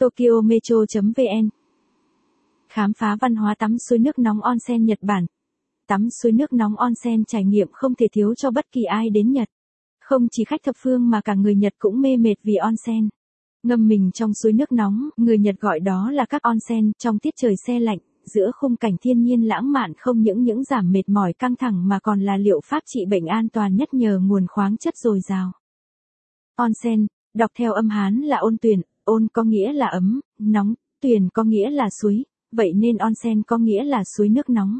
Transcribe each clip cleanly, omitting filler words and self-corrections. Tokyo Metro.vn. Khám phá văn hóa tắm suối nước nóng onsen Nhật Bản. Tắm suối nước nóng onsen trải nghiệm không thể thiếu cho bất kỳ ai đến Nhật. Không chỉ khách thập phương mà cả người Nhật cũng mê mệt vì onsen. Ngâm mình trong suối nước nóng, người Nhật gọi đó là các onsen, trong tiết trời se lạnh, giữa khung cảnh thiên nhiên lãng mạn không những giảm mệt mỏi căng thẳng mà còn là liệu pháp trị bệnh an toàn nhất nhờ nguồn khoáng chất dồi dào. Onsen, đọc theo âm Hán là ôn tuyền, ôn có nghĩa là ấm, nóng, tuyền có nghĩa là suối, vậy nên onsen có nghĩa là suối nước nóng.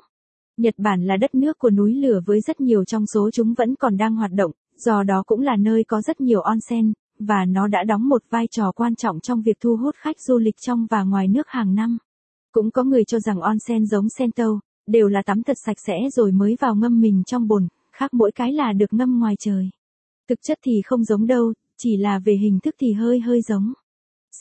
Nhật Bản là đất nước của núi lửa với rất nhiều trong số chúng vẫn còn đang hoạt động, do đó cũng là nơi có rất nhiều onsen, và nó đã đóng một vai trò quan trọng trong việc thu hút khách du lịch trong và ngoài nước hàng năm. Cũng có người cho rằng onsen giống Sentō, đều là tắm thật sạch sẽ rồi mới vào ngâm mình trong bồn, khác mỗi cái là được ngâm ngoài trời. Thực chất thì không giống đâu, chỉ là về hình thức thì hơi giống.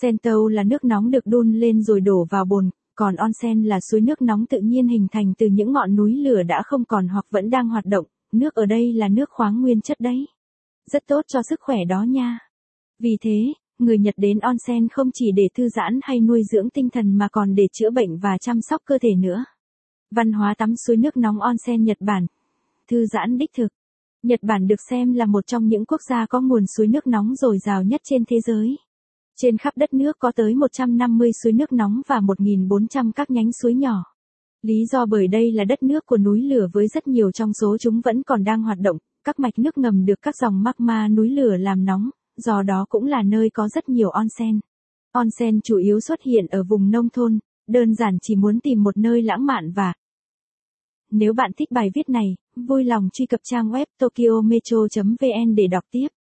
Sentō là nước nóng được đun lên rồi đổ vào bồn, còn onsen là suối nước nóng tự nhiên hình thành từ những ngọn núi lửa đã không còn hoặc vẫn đang hoạt động, nước ở đây là nước khoáng nguyên chất đấy. Rất tốt cho sức khỏe đó nha. Vì thế, người Nhật đến onsen không chỉ để thư giãn hay nuôi dưỡng tinh thần mà còn để chữa bệnh và chăm sóc cơ thể nữa. Văn hóa tắm suối nước nóng onsen Nhật Bản. Thư giãn đích thực. Nhật Bản được xem là một trong những quốc gia có nguồn suối nước nóng dồi dào nhất trên thế giới. Trên khắp đất nước có tới 150 suối nước nóng và 1.400 các nhánh suối nhỏ. Lý do bởi đây là đất nước của núi lửa với rất nhiều trong số chúng vẫn còn đang hoạt động, các mạch nước ngầm được các dòng magma núi lửa làm nóng, do đó cũng là nơi có rất nhiều onsen. Onsen chủ yếu xuất hiện ở vùng nông thôn, đơn giản chỉ muốn tìm một nơi lãng mạn và... Nếu bạn thích bài viết này, vui lòng truy cập trang web tokyometro.vn để đọc tiếp.